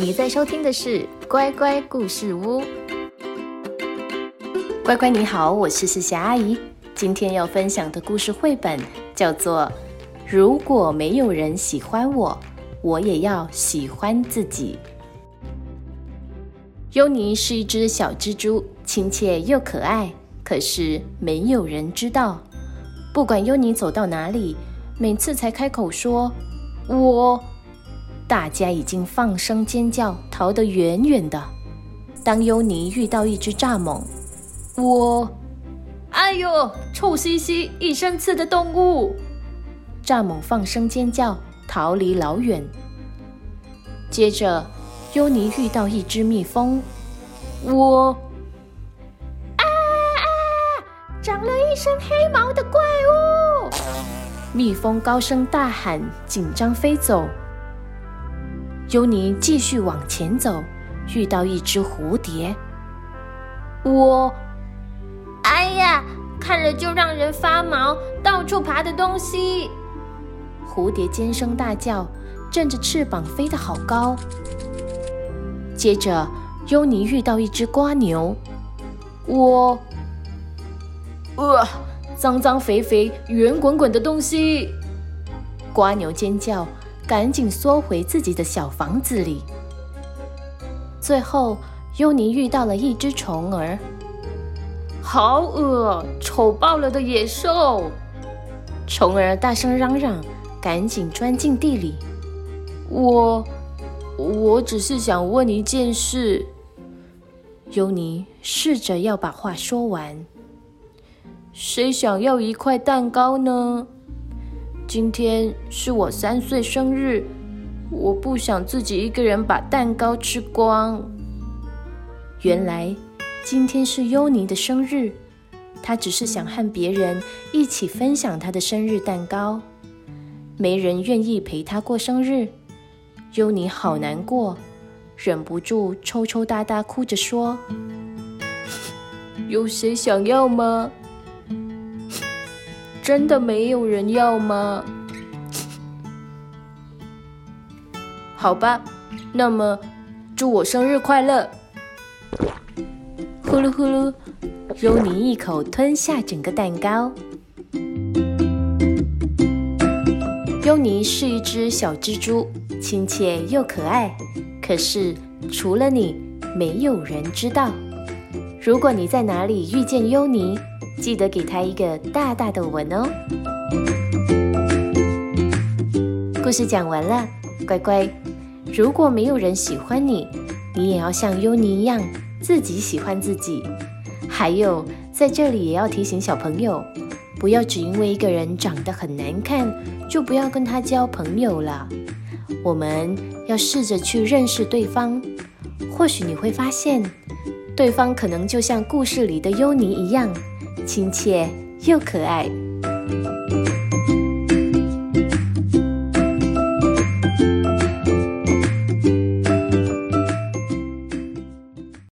你在收听的是乖乖故事屋。乖乖你好，我是世霞阿姨。今天要分享的故事绘本叫做如果没有人喜欢我，我也要喜欢自己。优尼是一只小蜘蛛，亲切又可爱，可是没有人知道。不管优尼走到哪里，每次才开口说我，大家已经放声尖叫，逃得远远的。当优尼遇到一只蚱蜢，我，哎呦，臭兮兮一身刺的动物！蚱蜢放声尖叫，逃离老远。接着，优尼遇到一只蜜蜂，我，啊啊，长了一身黑毛的怪物！蜜蜂高声大喊，紧张飞走。优尼继续往前走，遇到一只蝴蝶，我，哎呀，看了就让人发毛，到处爬的东西。蝴蝶尖声大叫，振着翅膀飞得好高。接着优尼遇到一只瓜牛，我，脏脏肥肥圆滚滚的东西。瓜牛尖叫，赶紧缩回自己的小房子里。最后优尼遇到了一只虫儿，好恶，丑爆了的野兽。虫儿大声嚷嚷，赶紧钻进地里，我只是想问一件事。优尼试着要把话说完，谁想要一块蛋糕呢？今天是我3岁生日，我不想自己一个人把蛋糕吃光。原来今天是优尼的生日，他只是想和别人一起分享他的生日蛋糕，没人愿意陪他过生日。优尼好难过，忍不住抽抽搭搭哭着说，有谁想要吗？真的没有人要吗？好吧，那么祝我生日快乐。呼噜呼噜，优尼一口吞下整个蛋糕。优尼是一只小蜘蛛，亲切又可爱，可是除了你，没有人知道。如果你在哪里遇见优尼，记得给他一个大大的吻哦。故事讲完了，乖乖，如果没有人喜欢你，你也要像优尼一样自己喜欢自己。还有，在这里也要提醒小朋友，不要只因为一个人长得很难看，就不要跟他交朋友了。我们要试着去认识对方，或许你会发现，对方可能就像故事里的优尼一样，亲切又可爱。